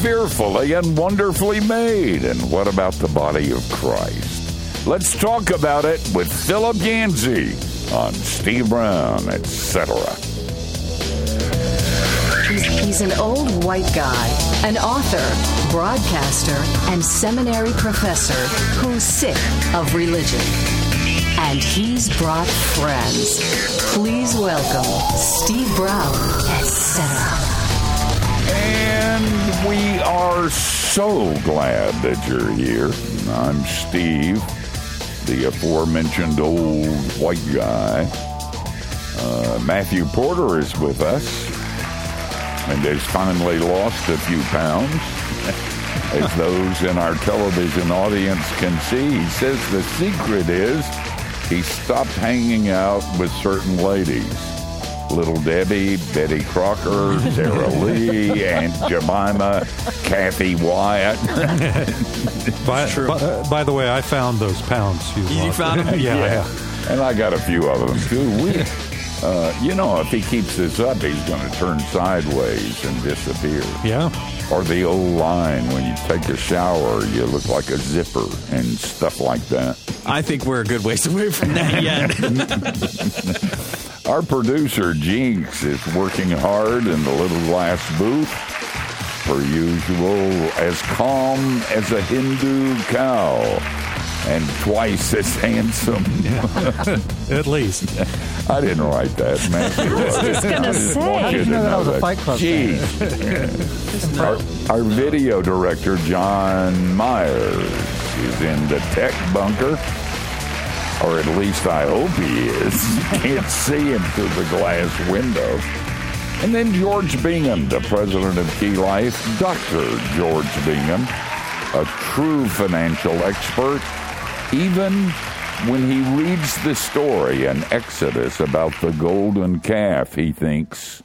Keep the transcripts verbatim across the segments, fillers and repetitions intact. fearfully and wonderfully made. And what about the body of Christ? Let's talk about it with Philip Yancey on Steve Brown, et cetera. He's, he's an old white guy, an author, broadcaster, and seminary professor who's sick of religion. And he's brought friends. Please welcome Steve Brown, et cetera. And we are so glad that you're here. I'm Steve, the aforementioned old white guy. Uh, Matthew Porter is with us. And has finally lost a few pounds, as those in our television audience can see. He says the secret is he stopped hanging out with certain ladies. Little Debbie, Betty Crocker, Sarah Lee, Aunt Jemima, Kathy Wyatt. by, true. By, by the way, I found those pounds. You, you found them? yeah, yeah. And I got a few of them, too. We... Uh, you know, if he keeps this up, he's going to turn sideways and disappear. Yeah. Or the old line, when you take a shower, you look like a zipper and stuff like that. I think we're a good ways away from that yet. Our producer, Jinx, is working hard in the little glass booth, per usual, as calm as a Hindu cow and twice as handsome. At least. I didn't write that, man. I was just going to say. How did you know that I was a Fight Club fan? Jeez. our, our video director, John Myers, is in the tech bunker. Or at least I hope he is. You can't see him through the glass window. And then George Bingham, the president of Key Life, Doctor George Bingham, a true financial expert, even when he reads the story in Exodus about the golden calf, he thinks,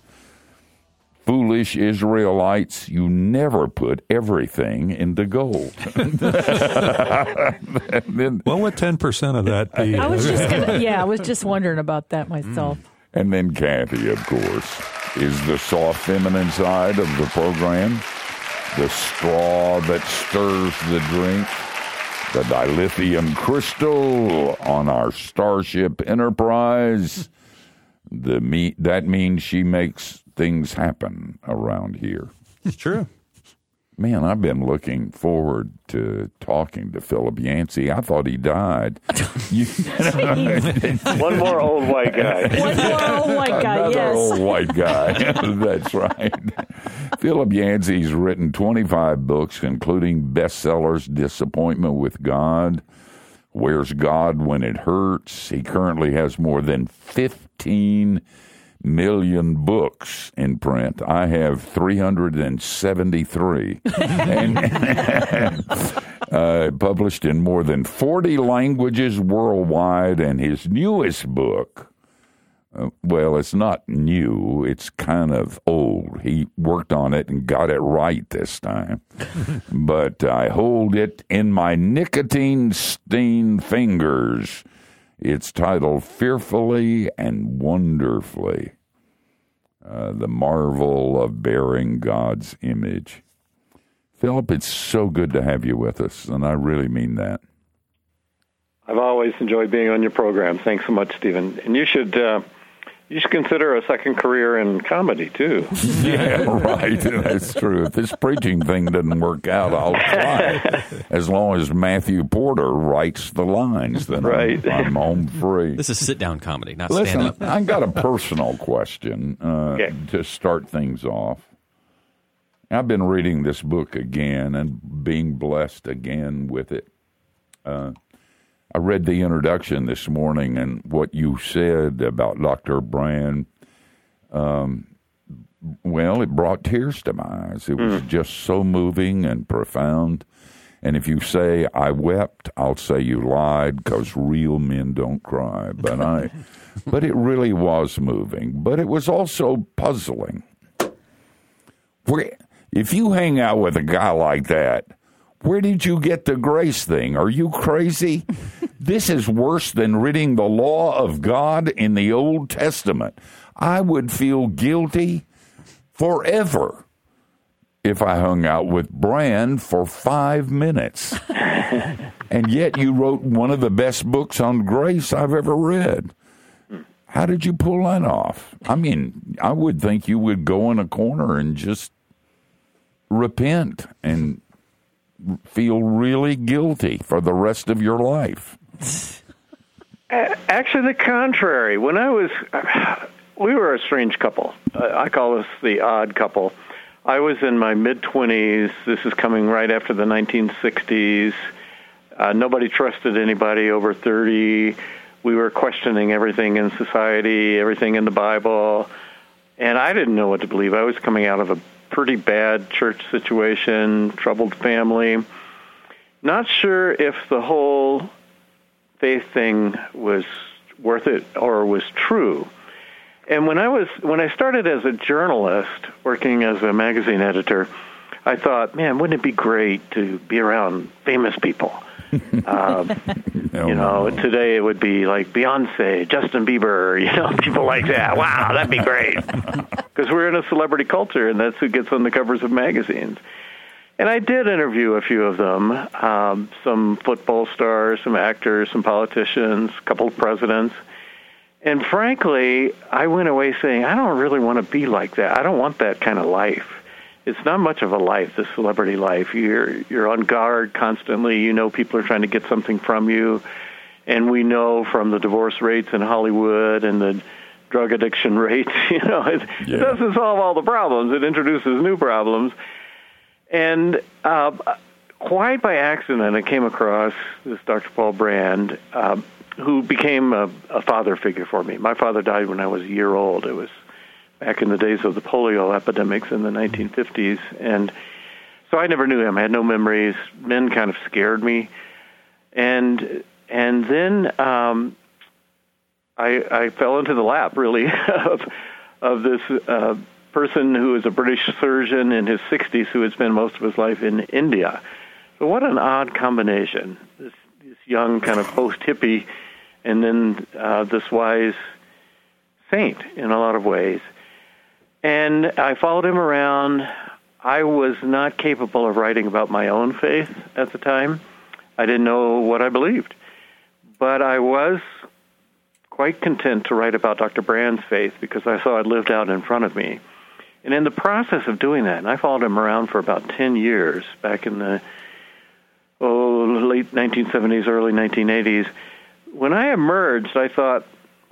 foolish Israelites, you never put everything into gold. Then, what would ten percent of that be? I was just gonna, yeah, I was just wondering about that myself. And then Kathy, of course, is the soft feminine side of the program, the straw that stirs the drink. The dilithium crystal on our Starship Enterprise. The me- that means she makes things happen around here. It's true. Man, I've been looking forward to talking to Philip Yancey. I thought he died. You know? One more old white guy. One more old white guy, Another yes. old white guy. That's right. Philip Yancey's written twenty-five books, including bestsellers Disappointment With God, Where's God When It Hurts? He currently has more than fifteen million books in print. I have three hundred seventy-three and, uh, published in more than forty languages worldwide. And his newest book, uh, well, it's not new, it's kind of old. He worked on it and got it right this time. But I hold it in my nicotine-stained fingers. It's titled Fearfully and Wonderfully, uh, The Marvel of Bearing God's Image. Philip, it's so good to have you with us, and I really mean that. I've always enjoyed being on your program. Thanks so much, Stephen. And you should... Uh... You should consider a second career in comedy, too. Yeah, right. That's true. If this preaching thing doesn't work out, I'll try. As long as Matthew Porter writes the lines, then right. I'm, I'm home free. This is sit-down comedy, not stand-up. Listen, I've got a personal question uh, okay. to start things off. I've been reading this book again and being blessed again with it. Uh I read the introduction this morning and what you said about Doctor Brand, um, well, it brought tears to my eyes. It was mm. just so moving and profound. And if you say, I wept, I'll say you lied because real men don't cry. But I, but it really was moving. But it was also puzzling. Where, if you hang out with a guy like that, where did you get the grace thing? Are you crazy? This is worse than reading the law of God in the Old Testament. I would feel guilty forever if I hung out with Brand for five minutes. And yet you wrote one of the best books on grace I've ever read. How did you pull that off? I mean, I would think you would go in a corner and just repent and feel really guilty for the rest of your life. Actually, the contrary. When I was, we were a strange couple. I call us the odd couple. I was in my mid-twenties. This is coming right after the nineteen sixties. Uh, nobody trusted anybody over thirty. We were questioning everything in society, everything in the Bible. And I didn't know what to believe. I was coming out of a pretty bad church situation, troubled family. Not sure if the whole faith thing was worth it or was true. And when I was when I started as a journalist, working as a magazine editor, I thought, man, wouldn't it be great to be around famous people? Uh, no, you know, no. Today it would be like Beyoncé, Justin Bieber, you know, people like that. Wow, that'd be great. Because we're in a celebrity culture, and that's who gets on the covers of magazines. And I did interview a few of them, um, some football stars, some actors, some politicians, a couple of presidents. And frankly, I went away saying, I don't really want to be like that. I don't want that kind of life. It's not much of a life, this celebrity life. You're you're on guard constantly. You know people are trying to get something from you. And we know from the divorce rates in Hollywood and the drug addiction rates, you know, it, yeah. it doesn't solve all the problems. It introduces new problems. And uh, quite by accident, I came across this Doctor Paul Brand, uh, who became a, a father figure for me. My father died when I was a year old. It was back in the days of the polio epidemics in the nineteen fifties. And so I never knew him. I had no memories. Men kind of scared me. And and then um, I, I fell into the lap, really, of, of this uh, person who is a British surgeon in his sixties who had spent most of his life in India. So what an odd combination, this, this young kind of post-hippie and then uh, this wise saint in a lot of ways. And I followed him around. I was not capable of writing about my own faith at the time. I didn't know what I believed. But I was quite content to write about Doctor Brand's faith because I saw it lived out in front of me. And in the process of doing that, and I followed him around for about ten years back in the oh, late nineteen seventies, early nineteen eighties, when I emerged, I thought,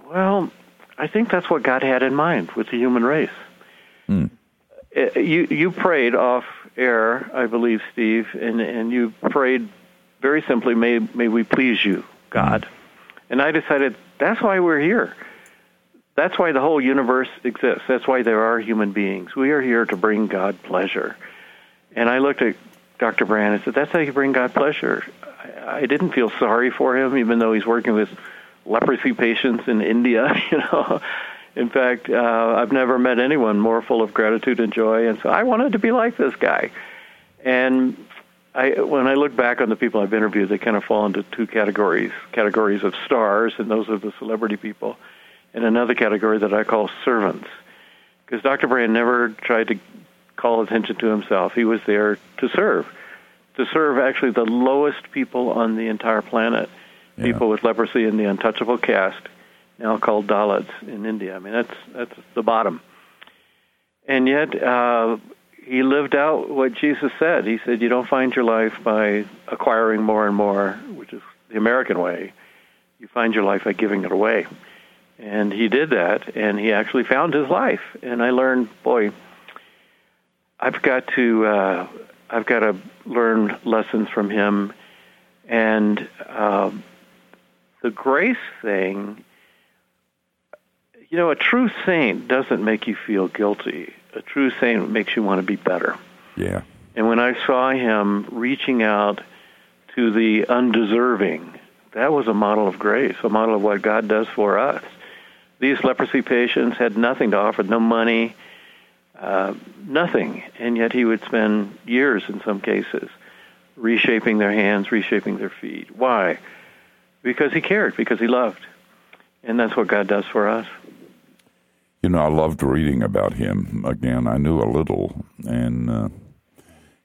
well, I think that's what God had in mind with the human race. Mm. You you prayed off air, I believe, Steve, and, and you prayed very simply, may, may we please you, God. And I decided that's why we're here. That's why the whole universe exists. That's why there are human beings. We are here to bring God pleasure. And I looked at Doctor Brand and said, that's how you bring God pleasure. I, I didn't feel sorry for him, even though he's working with leprosy patients in India, you know. In fact, uh, I've never met anyone more full of gratitude and joy, and so I wanted to be like this guy. And I, when I look back on the people I've interviewed, they kind of fall into two categories, categories of stars, and those are the celebrity people, and another category that I call servants, because Doctor Brand never tried to call attention to himself. He was there to serve, to serve actually the lowest people on the entire planet. Yeah. People with leprosy in the untouchable caste, now called Dalits in India. I mean, that's that's the bottom. And yet, uh, he lived out what Jesus said. He said, you don't find your life by acquiring more and more, which is the American way. You find your life by giving it away. And he did that, and he actually found his life. And I learned, boy, I've got to, uh, I've got to learn lessons from him. And Uh, The grace thing, you know, a true saint doesn't make you feel guilty. A true saint makes you want to be better. Yeah. And when I saw him reaching out to the undeserving, that was a model of grace, a model of what God does for us. These leprosy patients had nothing to offer, no money, uh, nothing. And yet he would spend years in some cases reshaping their hands, reshaping their feet. Why? Because he cared, because he loved. And that's what God does for us. You know, I loved reading about him. Again, I knew a little, and uh,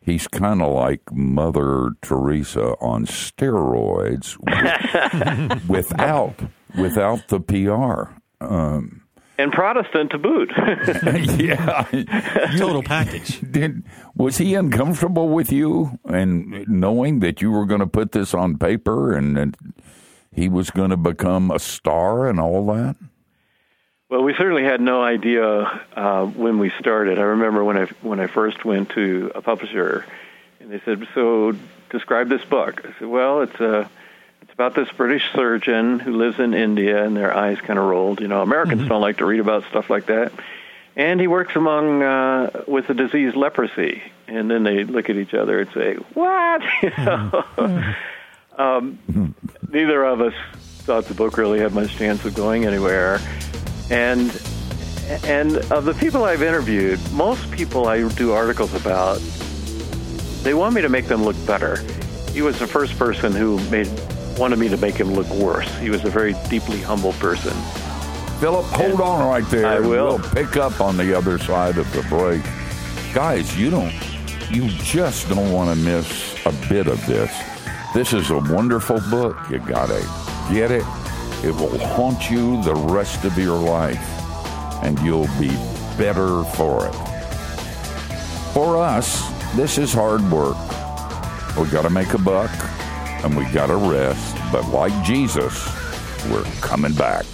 He's kind of like Mother Teresa on steroids with, without without the P R. Um, and Protestant to boot. Yeah. Total package. Did, was he uncomfortable with you and knowing that you were going to put this on paper and, and he was going to become a star and all that? Well, we certainly had no idea uh, when we started. I remember when I when I first went to a publisher, and they said, "So describe this book." I said, "Well, it's a it's about this British surgeon who lives in India," and their eyes kind of rolled. You know, Americans mm-hmm. don't like to read about stuff like that. And he works among uh, with the disease leprosy, and then they look at each other and say, "What?" You know? mm-hmm. um, neither of us thought the book really had much chance of going anywhere. And and of the people I've interviewed, most people I do articles about, they want me to make them look better. He was the first person who made wanted me to make him look worse. He was a very deeply humble person. Philip, hold and on right there. I will. We'll pick up on the other side of the break. Guys, you don't, you just don't want to miss a bit of this. This is a wonderful book. You gotta get it. It will haunt you the rest of your life, and you'll be better for it. For us, this is hard work. We got to make a buck, and we got to rest. But like Jesus, we're coming back.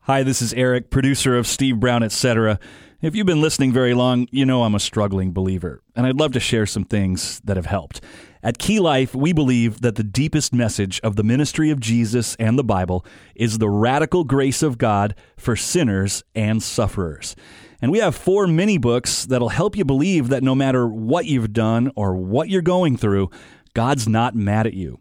Hi, this is Eric, producer of Steve Brown, et cetera. If you've been listening very long, you know I'm a struggling believer, and I'd love to share some things that have helped. At Key Life, we believe that the deepest message of the ministry of Jesus and the Bible is the radical grace of God for sinners and sufferers. And we have four mini books that'll help you believe that no matter what you've done or what you're going through, God's not mad at you.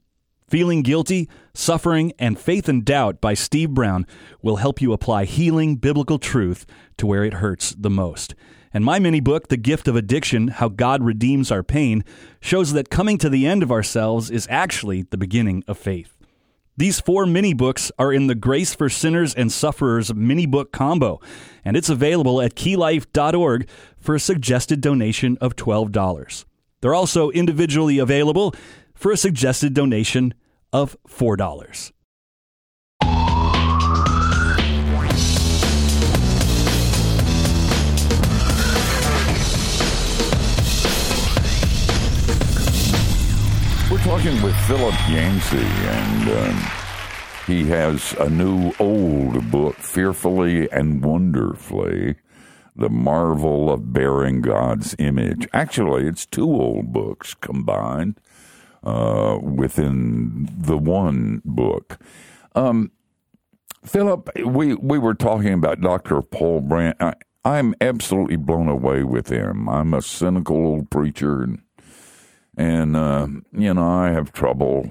Feeling Guilty, Suffering, and Faith and Doubt by Steve Brown will help you apply healing biblical truth to where it hurts the most. And my mini book, The Gift of Addiction, How God Redeems Our Pain, shows that coming to the end of ourselves is actually the beginning of faith. These four mini books are in the Grace for Sinners and Sufferers mini book combo, and it's available at key life dot org for a suggested donation of twelve dollars. They're also individually available for a suggested donation of four dollars. We're talking with Philip Yancey, and um, he has a new old book, Fearfully and Wonderfully, The Marvel of Bearing God's Image. Actually, it's two old books combined Uh, within the one book. Um, Philip, we, we were talking about Doctor Paul Brand. I, I'm absolutely blown away with him. I'm a cynical old preacher, and, and uh, you know, I have trouble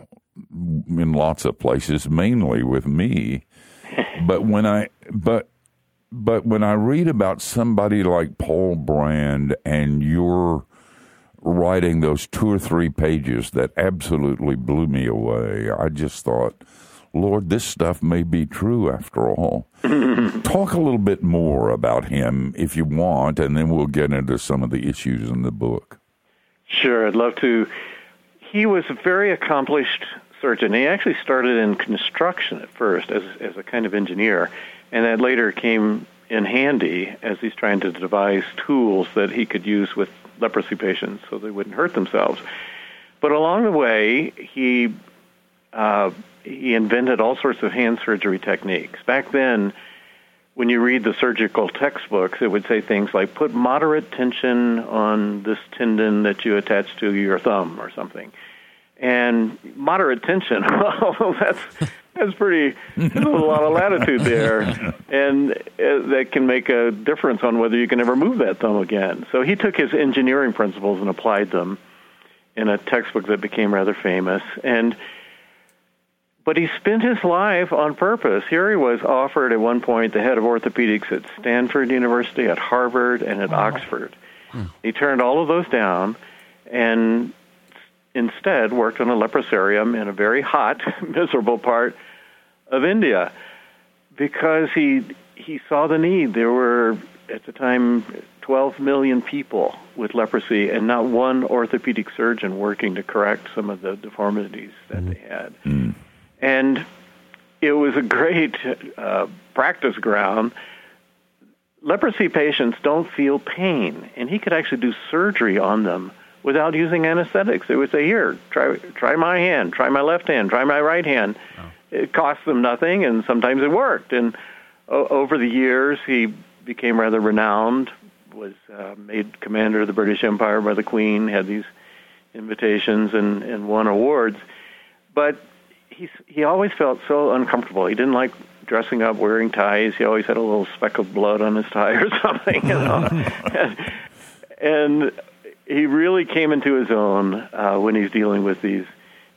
in lots of places, mainly with me. But when I but but when I read about somebody like Paul Brand and your writing those two or three pages that absolutely blew me away, I just thought, Lord, this stuff may be true after all. Talk a little bit more about him if you want, and then we'll get into some of the issues in the book. Sure, I'd love to. He was a very accomplished surgeon. He actually started in construction at first as, as a kind of engineer, and that later came in handy as he's trying to devise tools that he could use with leprosy patients so they wouldn't hurt themselves. But along the way, he uh, he invented all sorts of hand surgery techniques. Back then, when you read the surgical textbooks, it would say things like, put moderate tension on this tendon that you attach to your thumb or something. And moderate tension, well, that's, that's pretty, there's a lot of latitude there. And that can make a difference on whether you can ever move that thumb again. So he took his engineering principles and applied them in a textbook that became rather famous. And but he spent his life on purpose. Here he was offered at one point the head of orthopedics at Stanford University, at Harvard, and at wow. Oxford. Hmm. He turned all of those down and instead worked on a leprosarium in a very hot, miserable part of India because he he saw the need. There were, at the time, twelve million people with leprosy and not one orthopedic surgeon working to correct some of the deformities that they had. Mm. And it was a great uh, practice ground. Leprosy patients don't feel pain, and he could actually do surgery on them without using anesthetics. They would say, here, try try my hand, try my left hand, try my right hand. Oh. It cost them nothing, and sometimes it worked. And o- over the years, he became rather renowned, was uh, made commander of the British Empire by the Queen, had these invitations and, and won awards. But he, he always felt so uncomfortable. He didn't like dressing up, wearing ties. He always had a little speck of blood on his tie or something, you know. and, and he really came into his own uh, when he's dealing with these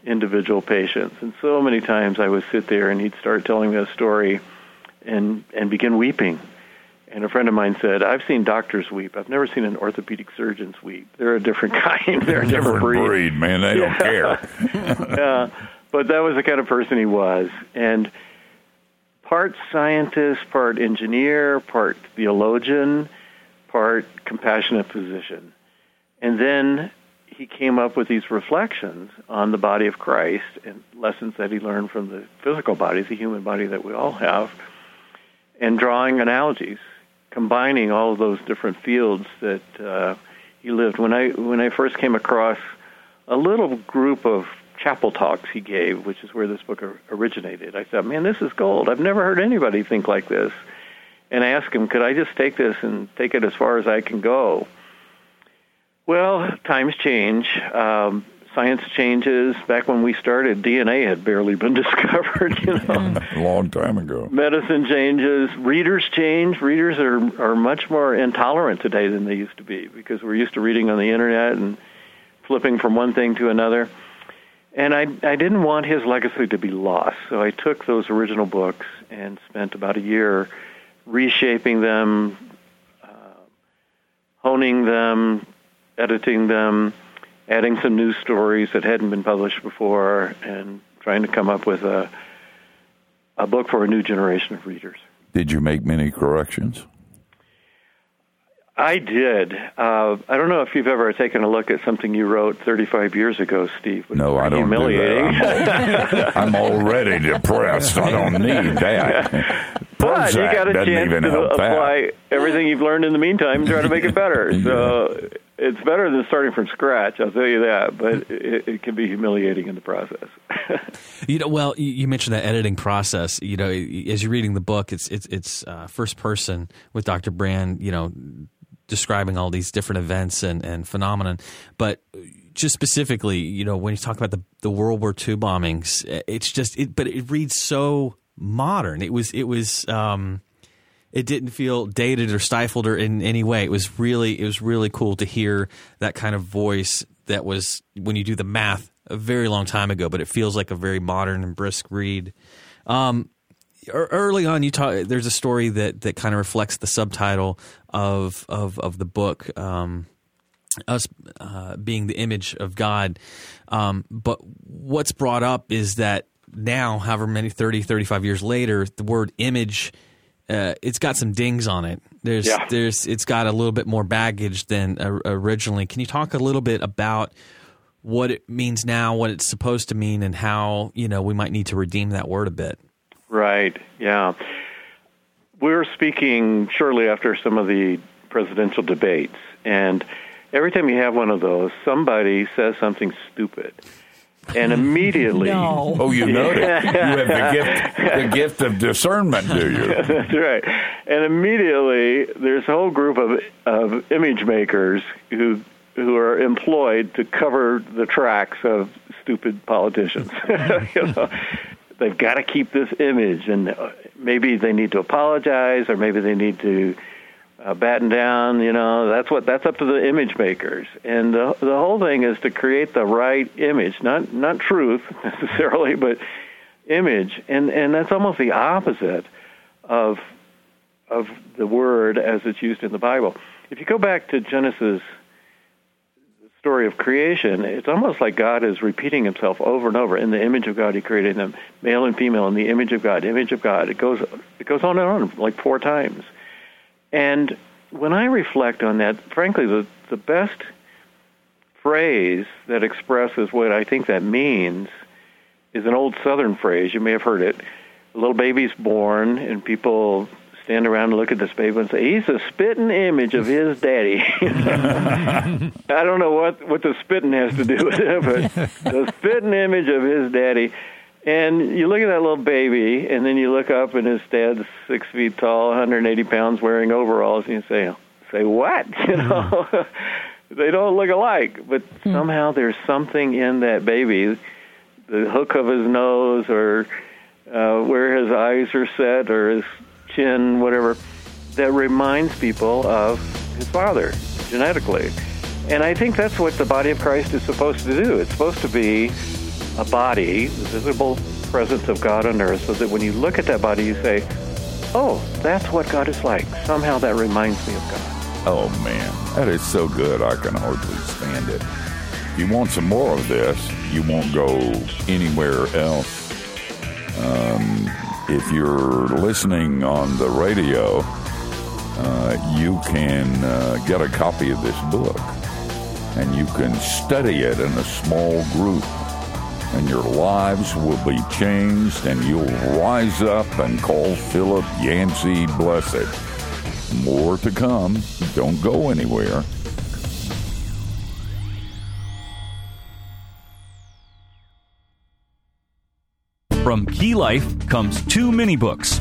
individual patients. And so many times I would sit there and he'd start telling me a story and, and begin weeping. And a friend of mine said, I've seen doctors weep. I've never seen an orthopedic surgeon's weep. They're a different kind. They're a different breed. breed man. They yeah. don't care. uh, but that was the kind of person he was. And part scientist, part engineer, part theologian, part compassionate physician. And then he came up with these reflections on the body of Christ and lessons that he learned from the physical body, the human body that we all have, and drawing analogies, combining all of those different fields that uh, he lived. When I when I first came across a little group of chapel talks he gave, which is where this book originated, I thought, man, this is gold. I've never heard anybody think like this. And I asked him, could I just take this and take it as far as I can go? Well, times change. Um, science changes. Back when we started, D N A had barely been discovered, you know. A long time ago. Medicine changes. Readers change. Readers are, are much more intolerant today than they used to be because we're used to reading on the Internet and flipping from one thing to another. And I, I didn't want his legacy to be lost, so I took those original books and spent about a year reshaping them, uh, honing them, editing them, adding some news stories that hadn't been published before, and trying to come up with a a book for a new generation of readers. Did you make many corrections? I did. Uh, I don't know if you've ever taken a look at something you wrote thirty-five years ago, Steve. No, I don't. Humiliating. Do that. I'm, all, I'm already depressed. I don't need that. But you got a chance to apply that. Everything you've learned in the meantime and try to make it better. yeah. So it's better than starting from scratch, I'll tell you that, but it, it can be humiliating in the process. you know, well, you mentioned that editing process. You know, as you're reading the book, it's it's it's uh, first person with Doctor Brand, you know, describing all these different events and, and phenomenon. But just specifically, you know, when you talk about the, the World War Two bombings, it's just it, – but it reads so modern. It was – it was um, it didn't feel dated or stifled or in any way. It was really – it was really cool to hear that kind of voice that was, when you do the math, a very long time ago, but it feels like a very modern and brisk read. Um Early on, you talk, there's a story that, that kind of reflects the subtitle of of, of the book, um, us uh, being the image of God. Um, but what's brought up is that now, however many, thirty, thirty-five years later, the word image, uh, it's got some dings on it. There's, yeah. there's, it's got a little bit more baggage than uh, originally. Can you talk a little bit about what it means now, what it's supposed to mean, and how, you know, we might need to redeem that word a bit? Right, yeah. We were speaking shortly after some of the presidential debates, and every time you have one of those, somebody says something stupid, and immediately... No. Oh, you know it. You have the gift, the gift of discernment, do you? That's right. And immediately, there's a whole group of, of image makers who who are employed to cover the tracks of stupid politicians, you know? They've got to keep this image, and maybe they need to apologize, or maybe they need to uh, batten down. You know, that's what that's up to the image makers. And the the whole thing is to create the right image, not not truth necessarily, but image. And and that's almost the opposite of of the word as it's used in the Bible. If you go back to Genesis, story of creation, it's almost like God is repeating himself over and over. In the image of God, he created them, male and female, in the image of God, image of God. It goes, it goes on and on, like four times. And when I reflect on that, frankly, the, the best phrase that expresses what I think that means is an old Southern phrase. You may have heard it. A little baby's born, and people stand around and look at this baby and say, he's a spitting image of his daddy. I don't know what, what the spitting has to do with it, but the spitting image of his daddy. And you look at that little baby, and then you look up, and his dad's six feet tall, one hundred eighty pounds, wearing overalls, and you say, say what? You know, they don't look alike, but somehow there's something in that baby, the hook of his nose, or uh, where his eyes are set, or his chin, whatever, that reminds people of his father genetically. And I think that's what the body of Christ is supposed to do. It's supposed to be a body, the visible presence of God on earth, so that when you look at that body, you say, oh, that's what God is like. Somehow that reminds me of God. Oh, man, that is so good. I can hardly stand it. If you want some more of this, you won't go anywhere else. Um... If you're listening on the radio, uh, you can uh, get a copy of this book, and you can study it in a small group, and your lives will be changed, and you'll rise up and call Philip Yancey blessed. More to come. Don't go anywhere. From Key Life comes two mini-books,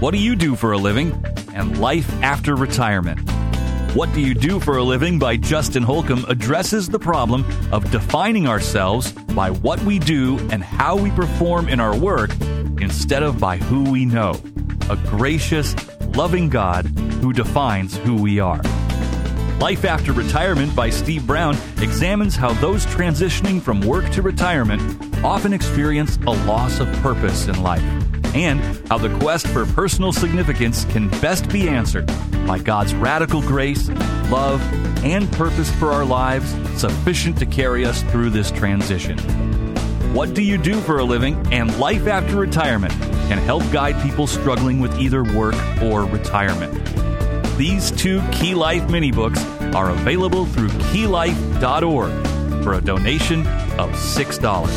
What Do You Do for a Living? And Life After Retirement. What Do You Do for a Living by Justin Holcomb addresses the problem of defining ourselves by what we do and how we perform in our work instead of by who we know. A gracious, loving God who defines who we are. Life After Retirement by Steve Brown examines how those transitioning from work to retirement often experience a loss of purpose in life, and how the quest for personal significance can best be answered by God's radical grace, love, and purpose for our lives sufficient to carry us through this transition. What Do You Do for a Living? And Life After Retirement can help guide people struggling with either work or retirement. These two Key Life mini-books are available through key life dot org for a donation of six dollars.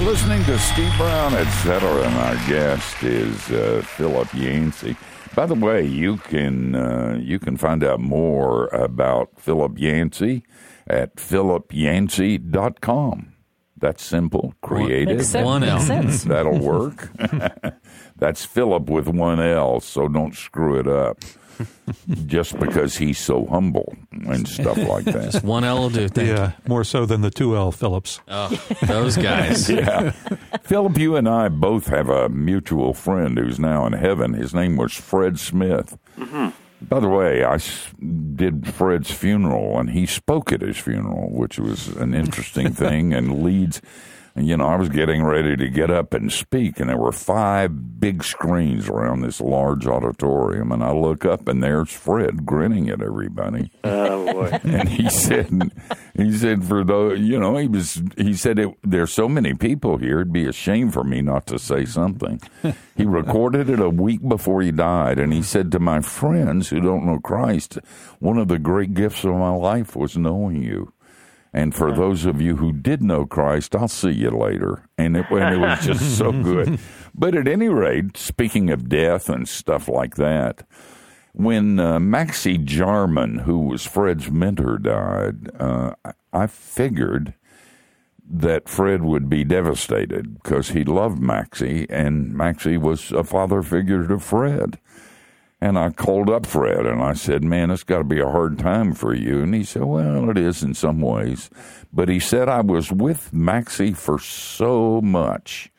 Listening to Steve Brown, et cetera, and our guest is uh, Philip Yancey. By the way, you can uh, you can find out more about Philip Yancey at philip yancey dot com. That's simple, creative. Makes sense. One L. Makes sense. That'll work. That's Philip with one L, so don't screw it up. Just because he's so humble and stuff like that. Just one L will do. Thank yeah, you. More so than the two L Phillips. Oh, those guys. Yeah. Philip, you and I both have a mutual friend who's now in heaven. His name was Fred Smith. Mm-hmm. By the way, I did Fred's funeral, and he spoke at his funeral, which was an interesting thing, and Leeds. And, you know, I was getting ready to get up and speak, and there were five big screens around this large auditorium. And I look up, and there's Fred grinning at everybody. Oh boy! And he said, he said, for those, you know, he was, he said, it, there's so many people here, it'd be a shame for me not to say something. He recorded it a week before he died, and he said to my friends who don't know Christ, one of the great gifts of my life was knowing you. And for those of you who did know Christ, I'll see you later. And it, and it was just so good. But at any rate, speaking of death and stuff like that, when uh, Maxie Jarman, who was Fred's mentor, died, uh, I figured that Fred would be devastated because he loved Maxie, and Maxie was a father figure to Fred. And I called up Fred, and I said, man, it's got to be a hard time for you. And he said, well, it is in some ways. But he said, I was with Maxie for so much,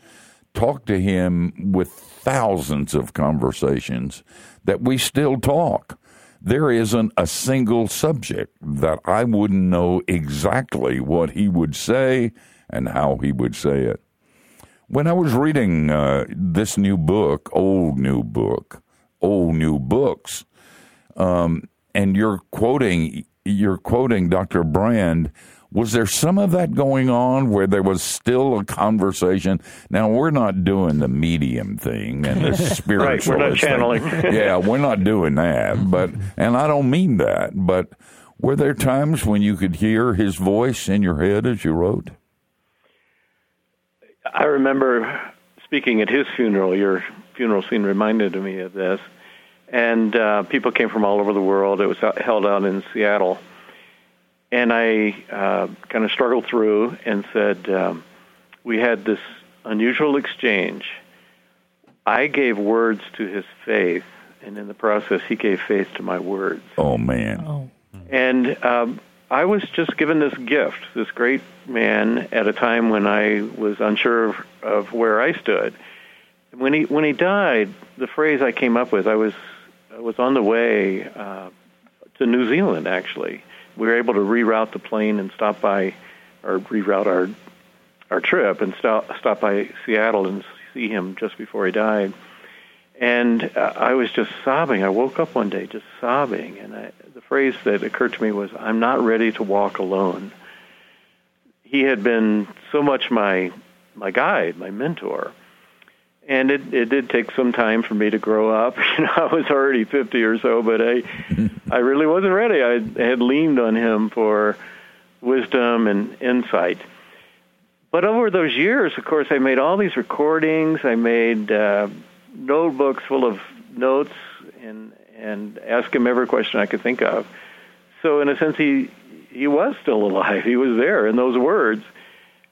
talked to him with thousands of conversations that we still talk. there isn't a single subject that I wouldn't know exactly what he would say and how he would say it. When I was reading uh, this new book, old new book, old new books, um, and you're quoting, you're quoting Doctor Brand, was there some of that going on where there was still a conversation? Now, we're not doing the medium thing and the spiritualist right, we're not channeling. thing. Yeah, we're not doing that. But and I don't mean that. But were there times when you could hear his voice in your head as you wrote? I remember speaking at his funeral. Your funeral scene reminded me of this. And uh, people came from all over the world. It was held out in Seattle. And I uh, kind of struggled through and said, um, we had this unusual exchange. I gave words to his faith, and in the process, he gave faith to my words. Oh, man. Oh. And um, I was just given this gift, this great man, at a time when I was unsure of, of where I stood. When he when he died, the phrase I came up with, I was, I was on the way uh, to New Zealand, actually. We were able to reroute the plane and stop by, or reroute our our trip and stop stop by Seattle and see him just before he died. And uh, I was just sobbing. I woke up one day just sobbing, and I, the phrase that occurred to me was, "I'm not ready to walk alone." He had been so much my my guide, my mentor, and it, it did take some time for me to grow up. You know, I was already fifty or so, but I. I really wasn't ready. I had leaned on him for wisdom and insight. But over those years, of course, I made all these recordings. I made uh, notebooks full of notes and and asked him every question I could think of. So in a sense, he, he was still alive. He was there in those words.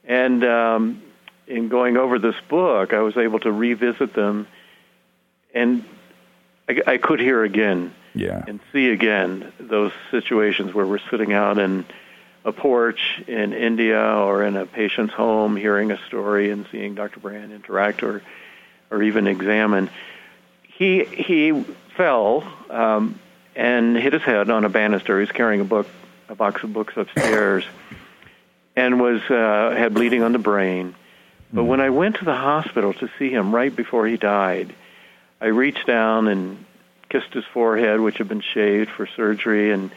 And um, in going over this book, I was able to revisit them. And I, I could hear again. Yeah. And see again those situations where we're sitting out in a porch in India or in a patient's home hearing a story and seeing Doctor Brand interact or, or even examine. He he fell um, and hit his head on a banister. He was carrying a book, a box of books upstairs and was uh, had bleeding on the brain. But when I went to the hospital to see him right before he died, I reached down and kissed his forehead, which had been shaved for surgery, and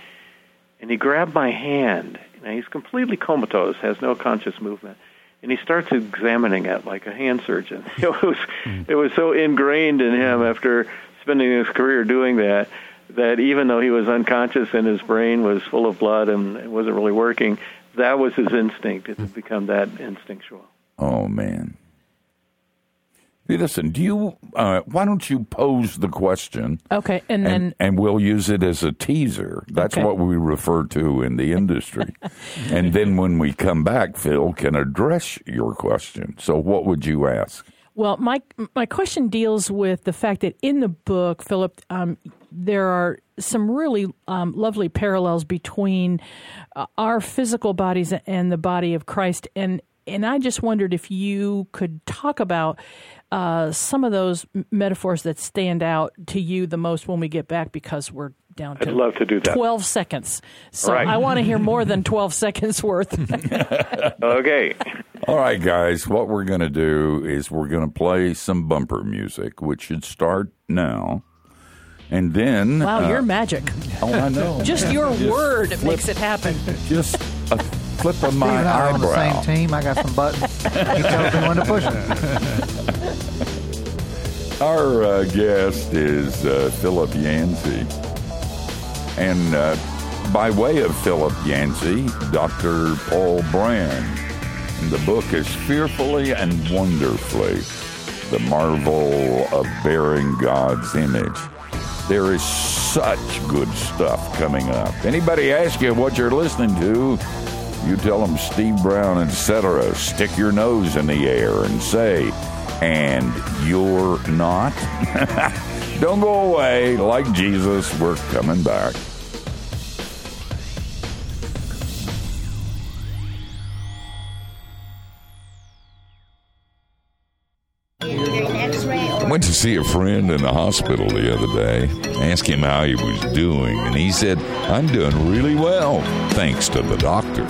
and he grabbed my hand. Now, he's completely comatose, has no conscious movement, and he starts examining it like a hand surgeon. It was it was so ingrained in him after spending his career doing that, that even though he was unconscious and his brain was full of blood and it wasn't really working, that was his instinct. It had become that instinctual. Oh, man. Listen, do you? Uh, why don't you pose the question? Okay, and then and, and we'll use it as a teaser. That's okay. What we refer to in the industry. And then when we come back, Phil can address your question. So, what would you ask? Well, my my question deals with the fact that in the book, Philip, um, there are some really um, lovely parallels between uh, our physical bodies and the body of Christ, and and I just wondered if you could talk about Uh, some of those metaphors that stand out to you the most when we get back, because we're down to, I'd love to do that. twelve seconds. So right. I want to hear more than twelve seconds worth. Okay. All right, guys. What we're going to do is we're going to play some bumper music, which should start now. And then... Wow, uh, your magic. Oh, I know. Just your just word flip, makes it happen. Just... A, Flip on my Steve and I eyebrow. On the same team. I got some buttons. He tells me when to push them. Our uh, guest is uh, Philip Yancey, and uh, by way of Philip Yancey, Doctor Paul Brand. And the book is "Fearfully and Wonderfully: The Marvel of Bearing God's Image." There is such good stuff coming up. Anybody ask you what you're listening to? You tell them Steve Brown, et cetera. Stick your nose in the air and say, and you're not. Don't go away. Like Jesus, we're coming back. went to see a friend in the hospital the other day, asked him how he was doing, and he said, I'm doing really well, thanks to the doctor.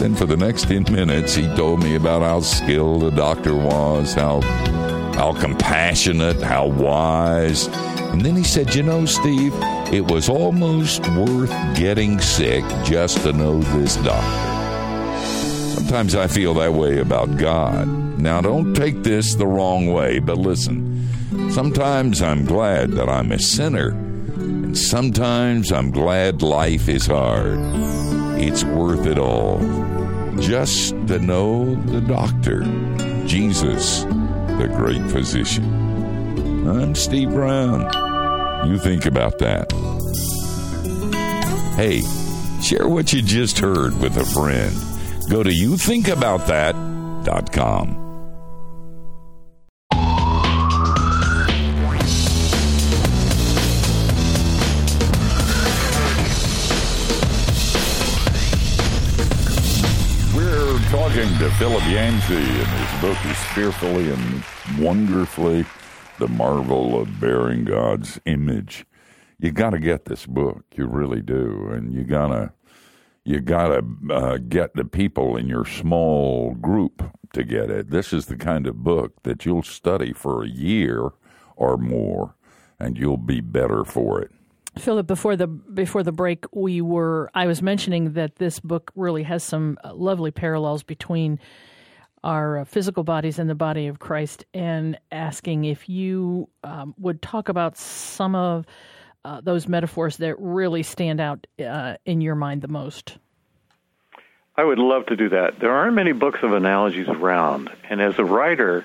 Then for the next ten minutes, he told me about how skilled the doctor was, how, how compassionate, how wise. And then he said, you know, Steve, it was almost worth getting sick just to know this doctor. Sometimes I feel that way about God. Now, don't take this the wrong way, but listen. Sometimes I'm glad that I'm a sinner, and sometimes I'm glad life is hard. It's worth it all. Just to know the doctor, Jesus, the great physician. I'm Steve Brown. You think about that. Hey, share what you just heard with a friend. Go to you think about that dot com. Talking to Philip Yancey, and his book is Fearfully and Wonderfully, The Marvel of Bearing God's Image. You got to get this book, you really do, and you gotta, you gotta uh, get the people in your small group to get it. This is the kind of book that you'll study for a year or more, and you'll be better for it. Philip, before the before the break, we were I was mentioning that this book really has some lovely parallels between our physical bodies and the body of Christ, and asking if you um, would talk about some of uh, those metaphors that really stand out uh, in your mind the most. I would love to do that. There aren't many books of analogies around, and as a writer,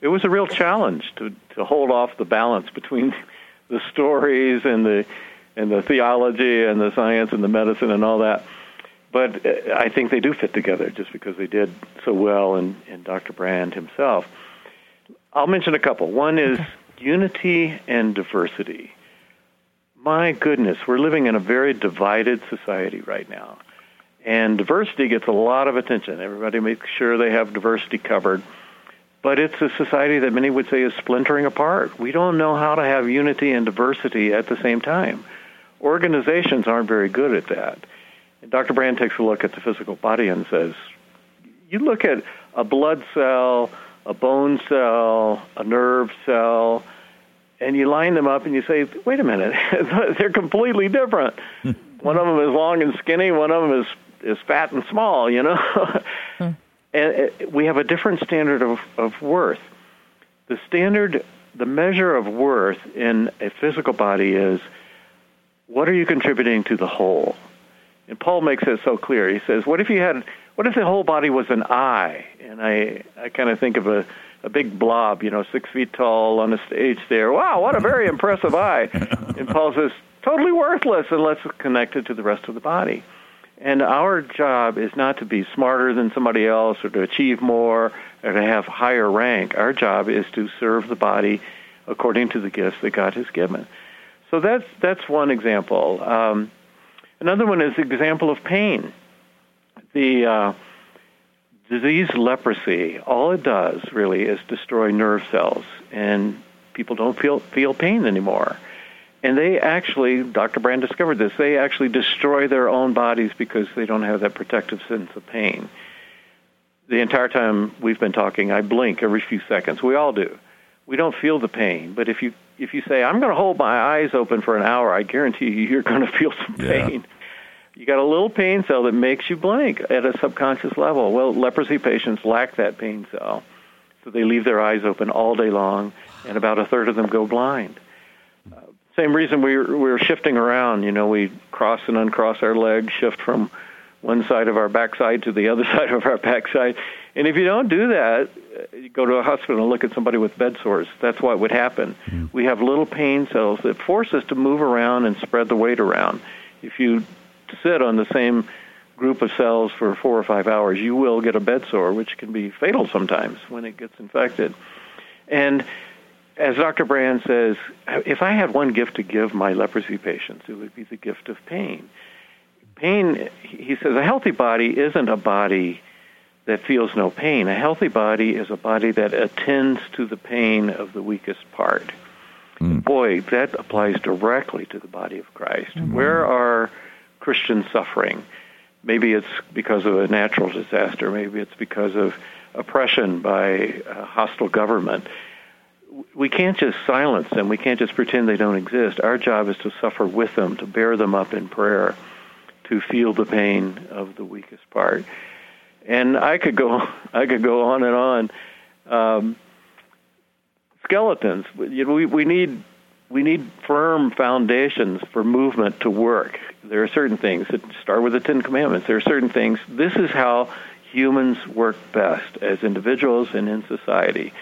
it was a real challenge to, to hold off the balance between the stories and the and the theology and the science and the medicine and all that. But I think they do fit together just because they did so well in, in Doctor Brand himself. I'll mention a couple. One is okay. Unity and diversity. My goodness, we're living in a very divided society right now. And diversity gets a lot of attention. Everybody makes sure they have diversity covered. But it's a society that many would say is splintering apart. We don't know how to have unity and diversity at the same time. Organizations aren't very good at that. And Doctor Brand takes a look at the physical body and says, you look at a blood cell, a bone cell, a nerve cell, and you line them up and you say, wait a minute, they're completely different. One of them is long and skinny, one of them is, is fat and small, you know? And we have a different standard of, of worth. The standard, the measure of worth in a physical body is, what are you contributing to the whole? And Paul makes it so clear. He says, what if you had, what if the whole body was an eye? And I, I kind of think of a, a big blob, you know, six feet tall on a stage there. Wow, what a very impressive eye. And Paul says, totally worthless unless it's connected to the rest of the body. And our job is not to be smarter than somebody else or to achieve more or to have higher rank. Our job is to serve the body according to the gifts that God has given. So that's that's one example. Um, another one is the example of pain. The uh, disease leprosy, all it does really is destroy nerve cells, and people don't feel feel pain anymore. And they actually, Doctor Brand discovered this, they actually destroy their own bodies because they don't have that protective sense of pain. The entire time we've been talking, I blink every few seconds. We all do. We don't feel the pain. But if you if you say, I'm going to hold my eyes open for an hour, I guarantee you, you're going to feel some pain. Yeah. You got a little pain cell that makes you blink at a subconscious level. Well, leprosy patients lack that pain cell. So they leave their eyes open all day long, and about a third of them go blind. Same reason we we're, we're shifting around. You know, we cross and uncross our legs, shift from one side of our backside to the other side of our backside. And if you don't do that, you go to a hospital and look at somebody with bed sores. That's what would happen. We have little pain cells that force us to move around and spread the weight around. If you sit on the same group of cells for four or five hours, you will get a bed sore, which can be fatal sometimes when it gets infected. And as Doctor Brand says, if I had one gift to give my leprosy patients, it would be the gift of pain. Pain, he says, a healthy body isn't a body that feels no pain. A healthy body is a body that attends to the pain of the weakest part. Mm. Boy, that applies directly to the body of Christ. Mm. Where are Christians suffering? Maybe it's because of a natural disaster. Maybe it's because of oppression by a hostile government. We can't just silence them. We can't just pretend they don't exist. Our job is to suffer with them, to bear them up in prayer, to feel the pain of the weakest part. And I could go, I could go on and on. Um, skeletons. You know, we, we need we need firm foundations for movement to work. There are certain things that start with the Ten Commandments. There are certain things. This is how humans work best as individuals and in society.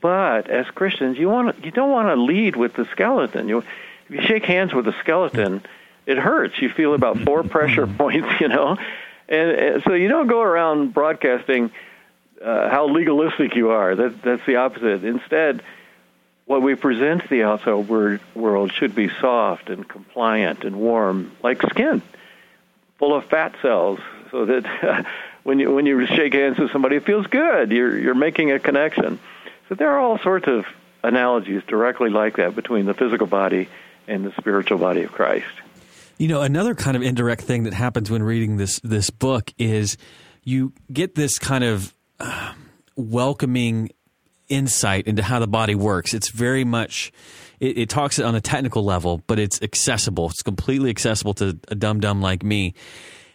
But as Christians, you want to, you don't want to lead with the skeleton. You, if you shake hands with a skeleton, it hurts. You feel about four pressure points, you know. And, and so you don't go around broadcasting uh, how legalistic you are. That, that's the opposite. Instead, what we present to the outside word, world should be soft and compliant and warm, like skin, full of fat cells, so that uh, when you when you shake hands with somebody, it feels good. You're you're making a connection. So there are all sorts of analogies directly like that between the physical body and the spiritual body of Christ. You know, another kind of indirect thing that happens when reading this this book is you get this kind of uh, welcoming insight into how the body works. It's very much, it, it talks on a technical level, but it's accessible. It's completely accessible to a dumb dumb like me.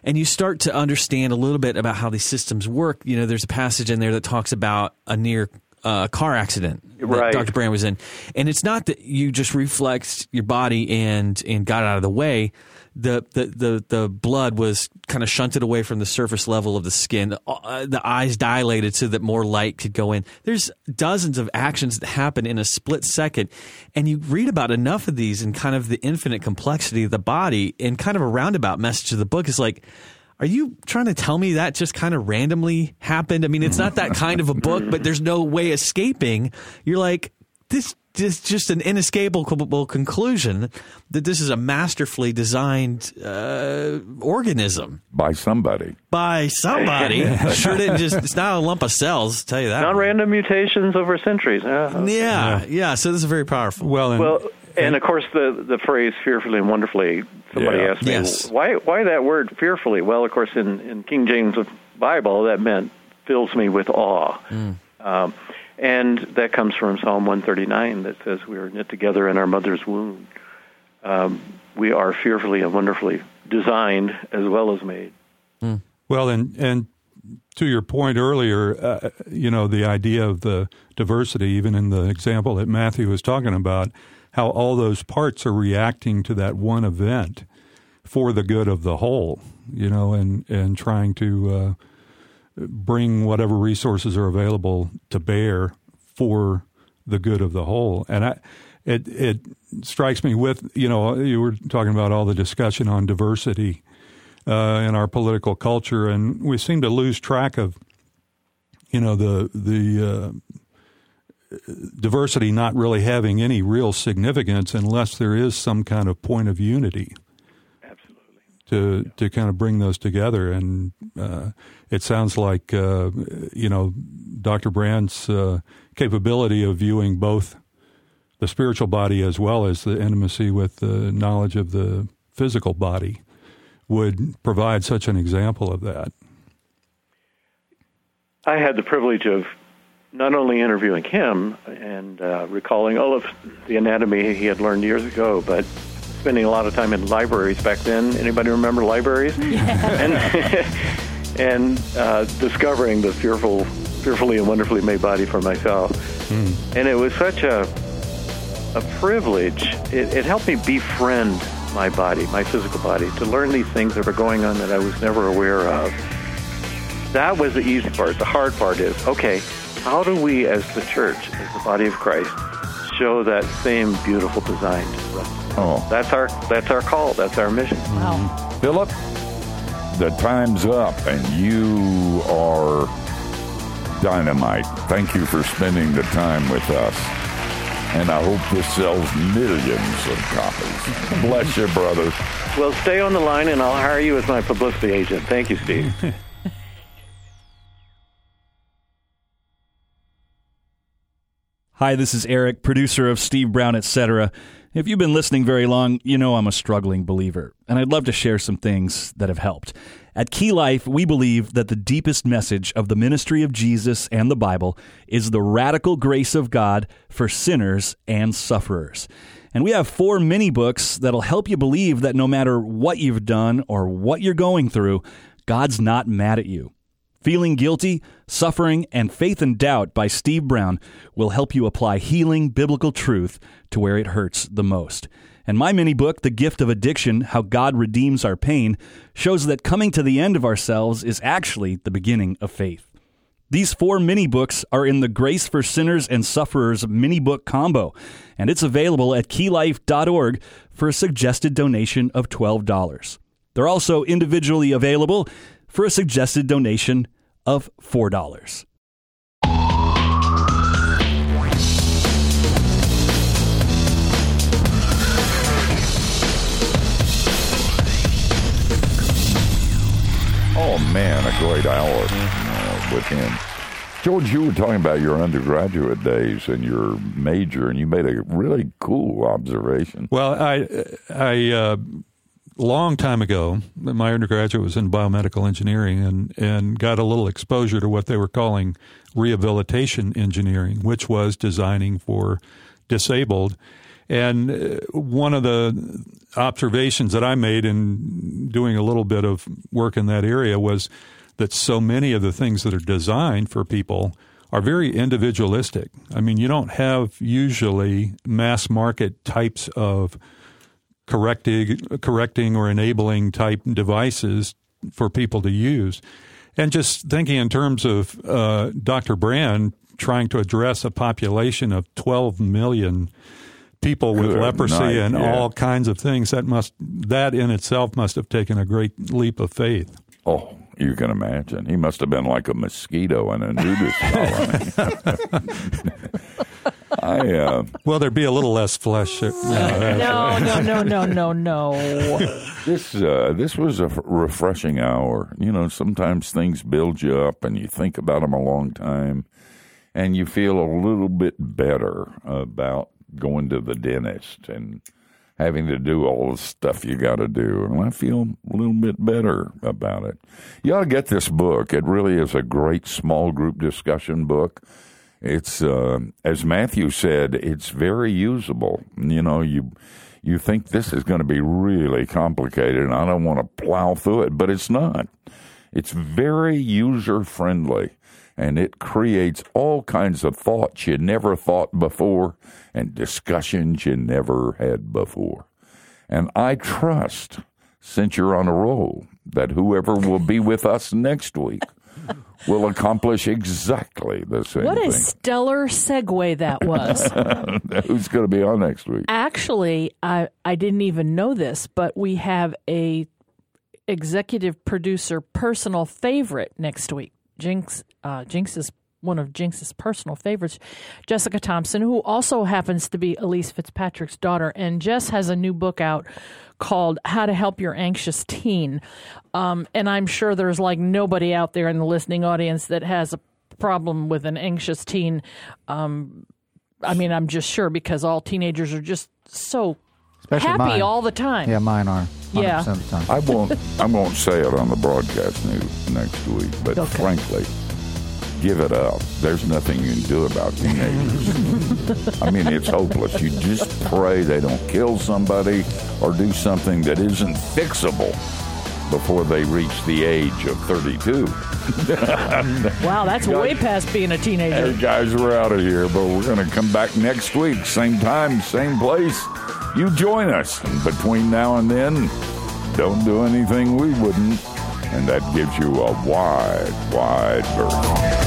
And you start to understand a little bit about how these systems work. You know, there's a passage in there that talks about a near uh, car accident that right. Doctor Brand was in. And it's not that you just reflexed your body and, and got out of the way. The, the the the blood was kind of shunted away from the surface level of the skin. Uh, the eyes dilated so that more light could go in. There's dozens of actions that happen in a split second, and you read about enough of these and kind of the infinite complexity of the body and kind of a roundabout message of the book is like, are you trying to tell me that just kind of randomly happened? I mean, it's not that kind of a book, but there's no way escaping. You're like, this It's just an inescapable conclusion that this is a masterfully designed uh, organism. By somebody. By somebody. Sure didn't just, it's not a lump of cells, I'll tell you that. Not way. Random mutations over centuries. Uh, yeah, yeah, yeah. So this is very powerful. Well, and, well, and of course the, the phrase fearfully and wonderfully, somebody yeah. asked me, yes. why why that word fearfully? Well, of course, in, in King James' Bible, that meant fills me with awe. Mm. Um And that comes from Psalm one thirty-nine that says we are knit together in our mother's womb. Um, we are fearfully and wonderfully designed as well as made. Mm. Well, and and to your point earlier, uh, you know, the idea of the diversity, even in the example that Matthew was talking about, how all those parts are reacting to that one event for the good of the whole, you know, and, and trying to... Uh, bring whatever resources are available to bear for the good of the whole. And I, it it strikes me with, you know, you were talking about all the discussion on diversity uh, in our political culture, and we seem to lose track of, you know, the the uh, diversity not really having any real significance unless there is some kind of point of unity. To, to kind of bring those together. And uh, it sounds like, uh, you know, Doctor Brand's uh, capability of viewing both the spiritual body as well as the intimacy with the knowledge of the physical body would provide such an example of that. I had the privilege of not only interviewing him and uh, recalling all of the anatomy he had learned years ago, but spending a lot of time in libraries back then. Anybody remember libraries? Yeah. and and uh, discovering the fearful, fearfully and wonderfully made body for myself. Mm. And it was such a a privilege. It, it helped me befriend my body, my physical body, to learn these things that were going on that I was never aware of. That was the easy part. The hard part is, okay, how do we as the church, as the body of Christ, show that same beautiful design to the rest of us? Oh, that's our that's our call. That's our mission. Wow, Philip, the time's up, and you are dynamite. Thank you for spending the time with us, and I hope this sells millions of copies. Bless you, brother. Well, stay on the line, and I'll hire you as my publicity agent. Thank you, Steve. Hi, this is Eric, producer of Steve Brown, et cetera. If you've been listening very long, you know I'm a struggling believer, and I'd love to share some things that have helped. At Key Life, we believe that the deepest message of the ministry of Jesus and the Bible is the radical grace of God for sinners and sufferers. And we have four mini books that'll help you believe that no matter what you've done or what you're going through, God's not mad at you. Feeling Guilty, Suffering, and Faith and Doubt by Steve Brown will help you apply healing biblical truth to where it hurts the most. And my mini book, The Gift of Addiction, How God Redeems Our Pain, shows that coming to the end of ourselves is actually the beginning of faith. These four mini books are in the Grace for Sinners and Sufferers mini book combo, and it's available at key life dot org for a suggested donation of twelve dollars. They're also individually available for a suggested donation of four dollars. Oh, man, a great hour uh, with him. George, you were talking about your undergraduate days and your major, and you made a really cool observation. Well, I... I uh, long time ago, my undergraduate was in biomedical engineering and, and got a little exposure to what they were calling rehabilitation engineering, which was designing for disabled. And one of the observations that I made in doing a little bit of work in that area was that so many of the things that are designed for people are very individualistic. I mean, you don't have usually mass market types of correcting correcting or enabling type devices for people to use. And just thinking in terms of uh, Doctor Brand trying to address a population of twelve million people with Good leprosy night. and yeah. all kinds of things, that must that in itself must have taken a great leap of faith. Oh, you can imagine. He must have been like a mosquito in a nudist colony. I, uh, well, there'd be a little less flesh. No, no, no, no, no, no, no. This uh, this was a refreshing hour. You know, sometimes things build you up and you think about them a long time and you feel a little bit better about going to the dentist and having to do all the stuff you got to do. And I feel a little bit better about it. You ought to get this book. It really is a great small group discussion book. It's, uh, as Matthew said, it's very usable. You know, you you think this is going to be really complicated, and I don't want to plow through it, but it's not. It's very user-friendly, and it creates all kinds of thoughts you never thought before and discussions you never had before. And I trust, since you're on a roll, that whoever will be with us next week will accomplish exactly the same what thing. What a stellar segue that was. Who's going to be on next week? Actually, I, I didn't even know this, but we have a executive producer personal favorite next week. Jinx, uh, Jinx is one of Jinx's personal favorites, Jessica Thompson, who also happens to be Elise Fitzpatrick's daughter. And Jess has a new book out called How to Help Your Anxious Teen. Um, and I'm sure there's like nobody out there in the listening audience that has a problem with an anxious teen. Um, I mean, I'm just sure because all teenagers are just so Especially happy mine. all the time. Yeah, mine are. Yeah. Of the time. I won't I won't say it on the broadcast news next week, but okay. frankly, give it up. There's nothing you can do about teenagers. I mean, it's hopeless. You just pray they don't kill somebody or do something that isn't fixable before they reach the age of thirty-two. Wow, that's guys, way past being a teenager. Hey, guys, we're out of here, but we're going to come back next week. Same time, same place. You join us. And between now and then, don't do anything we wouldn't. And that gives you a wide, wide berth.